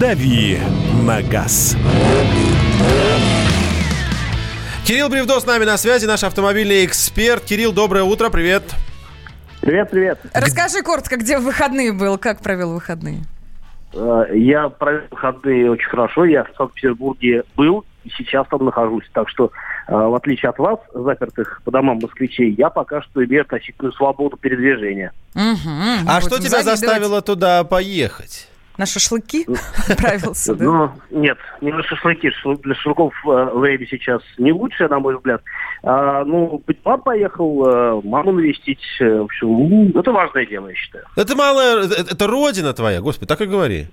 «Дави на газ». Кирилл Бревдо с нами на связи, наш автомобильный эксперт. Кирилл, доброе утро, привет. Привет. Расскажи коротко, где в выходные был, как провел выходные? Я провел выходные очень хорошо. Я в Санкт-Петербурге был и сейчас там нахожусь. Так что, в отличие от вас, запертых по домам москвичей, я пока что имею относительную свободу передвижения. Угу, а что тебя заставило туда поехать? На шашлыки отправился, да? Ну, нет, не на шашлыки. Для шашлыков время сейчас не лучшее, на мой взгляд. Ну, папа поехал, маму навестить. В общем, это важное дело, я считаю. Это малая... Это родина твоя, господи, так и говори.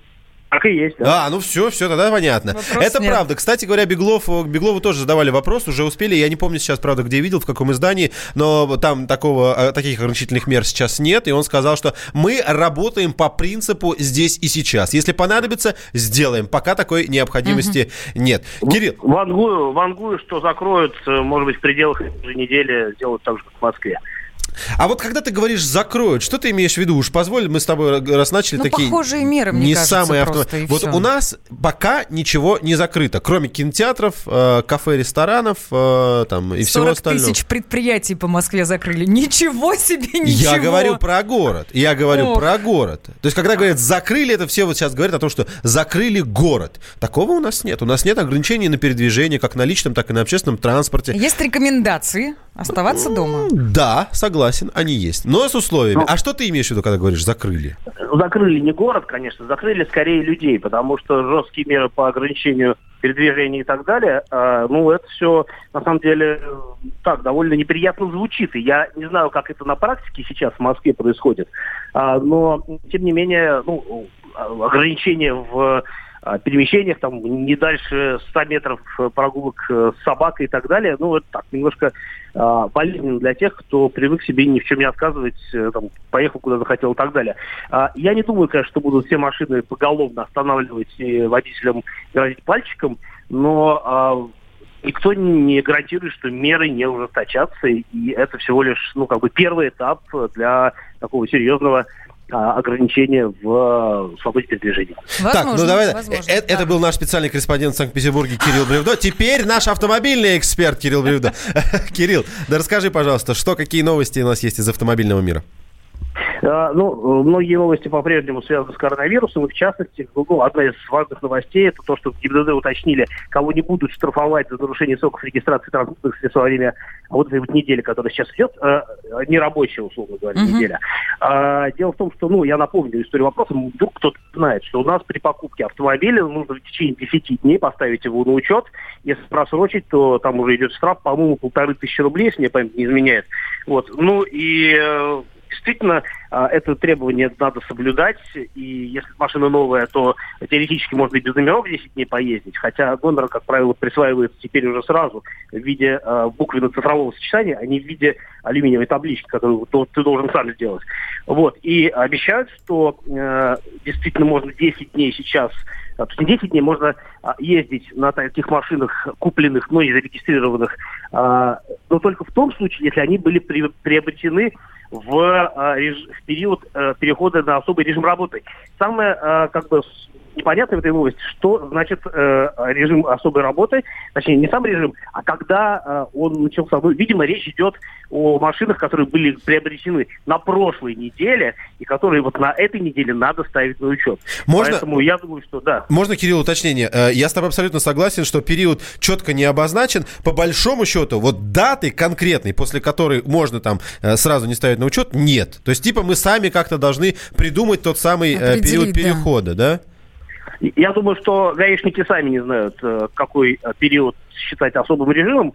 Так и есть, да. А, ну все, тогда понятно. Вопрос это нет. Правда. Кстати говоря, Беглову тоже задавали вопрос, уже успели. Я не помню сейчас, правда, где видел, в каком издании, но там таких ограничительных мер сейчас нет. И он сказал, что мы работаем по принципу здесь и сейчас. Если понадобится, сделаем. Пока такой необходимости нет. Кирилл. Вангую, что закроют, может быть, в пределах этой недели сделают так же, как в Москве. А вот когда ты говоришь «закроют», что ты имеешь в виду? Уж позволь, мы с тобой раз начали такие... похожие меры, мне кажется, просто. Вот у нас пока ничего не закрыто, кроме кинотеатров, кафе, ресторанов там, и всего остального. 40 тысяч предприятий по Москве закрыли. Ничего себе, ничего! Я говорю про город. То есть, когда говорят «закрыли», это все вот сейчас говорят о том, что «закрыли город». Такого у нас нет. У нас нет ограничений на передвижение, как на личном, так и на общественном транспорте. Есть рекомендации оставаться дома. Да, согласен. Они есть, но с условиями. А что ты имеешь в виду, когда говоришь «закрыли»? Закрыли не город, конечно, закрыли скорее людей, потому что жесткие меры по ограничению передвижения и так далее, это все, на самом деле, так, довольно неприятно звучит. И я не знаю, как это на практике сейчас в Москве происходит, но, тем не менее, ограничения в перемещениях, там, не дальше 100 метров прогулок с собакой и так далее, это так, немножко болезненно для тех, кто привык себе ни в чем не отказывать, там, поехал куда захотел и так далее. Я не думаю, конечно, что будут все машины поголовно останавливать и водителям грозить пальчиком, но никто не гарантирует, что меры не ужесточатся, и это всего лишь, первый этап для такого серьезного ограничения в свободе передвижения. Так, возможно. Это был наш специальный корреспондент в Санкт-Петербурге Кирилл Бревдо. Теперь наш автомобильный эксперт Кирилл Бревдо. Кирилл, да расскажи, пожалуйста, какие новости у нас есть из автомобильного мира? Многие новости по-прежнему связаны с коронавирусом, и в частности, одна из важных новостей, это то, что в ГИБДД уточнили, кого не будут штрафовать за нарушение сроков регистрации транспортных средств во время недели, которая сейчас идет, нерабочая, условно говоря, неделя. Дело в том, что, я напомню историю вопроса, вдруг кто-то знает, что у нас при покупке автомобиля нужно в течение 10 дней поставить его на учет, если просрочить, то там уже идет штраф, по-моему, 1500 рублей, если мне память не изменяет. Действительно, это требование надо соблюдать, и если машина новая, то теоретически можно и без номеров 10 дней поездить, хотя гонорар, как правило, присваивается теперь уже сразу в виде буквенно-цифрового сочетания, а не в виде алюминиевой таблички, которую ты должен сам сделать. И обещают, что действительно можно 10 дней сейчас... То есть 10 дней можно ездить на таких машинах, купленных, но не зарегистрированных, но только в том случае, если они были приобретены в период перехода на особый режим работы. Самое непонятное в этой новости, что значит режим особой работы, точнее, не сам режим, а когда он начался. Видимо, речь идет о машинах, которые были приобретены на прошлой неделе, и которые на этой неделе надо ставить на учет. Поэтому я думаю, что да. Можно, Кирилл, уточнение? Я с тобой абсолютно согласен, что период четко не обозначен. По большому счету, даты конкретной, после которой можно там сразу не ставить на учет, нет. То есть, мы сами как-то должны придумать тот самый период перехода, да? Я думаю, что гаишники сами не знают, какой период считать особым режимом.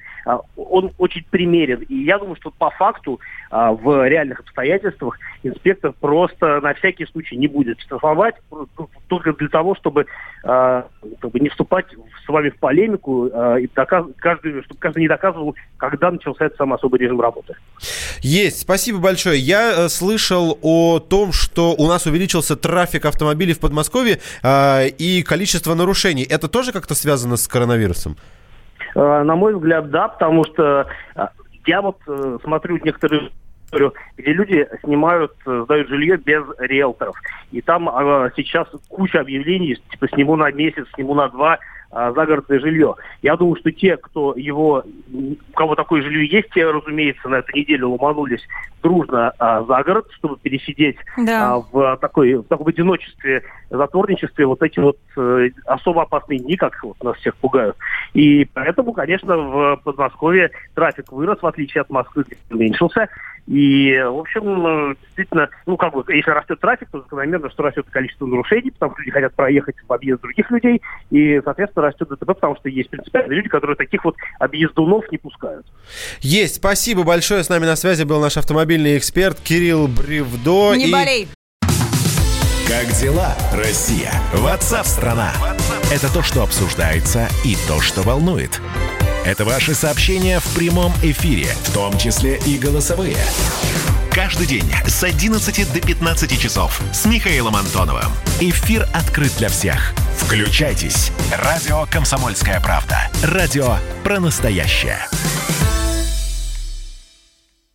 Он очень примерен. И я думаю, что по факту в реальных обстоятельствах инспектор просто на всякий случай не будет штрафовать, только для того, чтобы не вступать с вами в полемику, и чтобы каждый не доказывал, когда начался этот самый особый режим работы. Есть. Спасибо большое. Я слышал о том, что у нас увеличился трафик автомобилей в Подмосковье и количество нарушений. Это тоже как-то связано с коронавирусом? На мой взгляд, да, потому что я смотрю некоторые историю, где люди снимают, сдают жилье без риэлторов. И там сейчас куча объявлений, типа «сниму на месяц», «сниму на два», загородное жилье. Я думаю, что те, кто его, у кого такое жилье есть, те, разумеется, на эту неделю ломанулись дружно за город, чтобы пересидеть в таком одиночестве, затворничестве вот эти вот особо опасные дни, как вот нас всех пугают. И поэтому, конечно, в Подмосковье трафик вырос, в отличие от Москвы, где уменьшился. И, в общем, действительно, если растет трафик, то закономерно, что растет количество нарушений, потому что люди хотят проехать в объезд других людей, и, соответственно, растет ДТП, потому что есть принципиально люди, которые таких вот объездунов не пускают. Есть. Спасибо большое. С нами на связи был наш автомобильный эксперт Кирилл Бревдо. Не болей! Как дела, Россия? WhatsApp-страна! Это то, что обсуждается, и то, что волнует. Это ваши сообщения в прямом эфире, в том числе и голосовые. Каждый день с 11 до 15 часов с Михаилом Антоновым. Эфир открыт для всех. Включайтесь. Радио «Комсомольская правда». Радио про настоящее.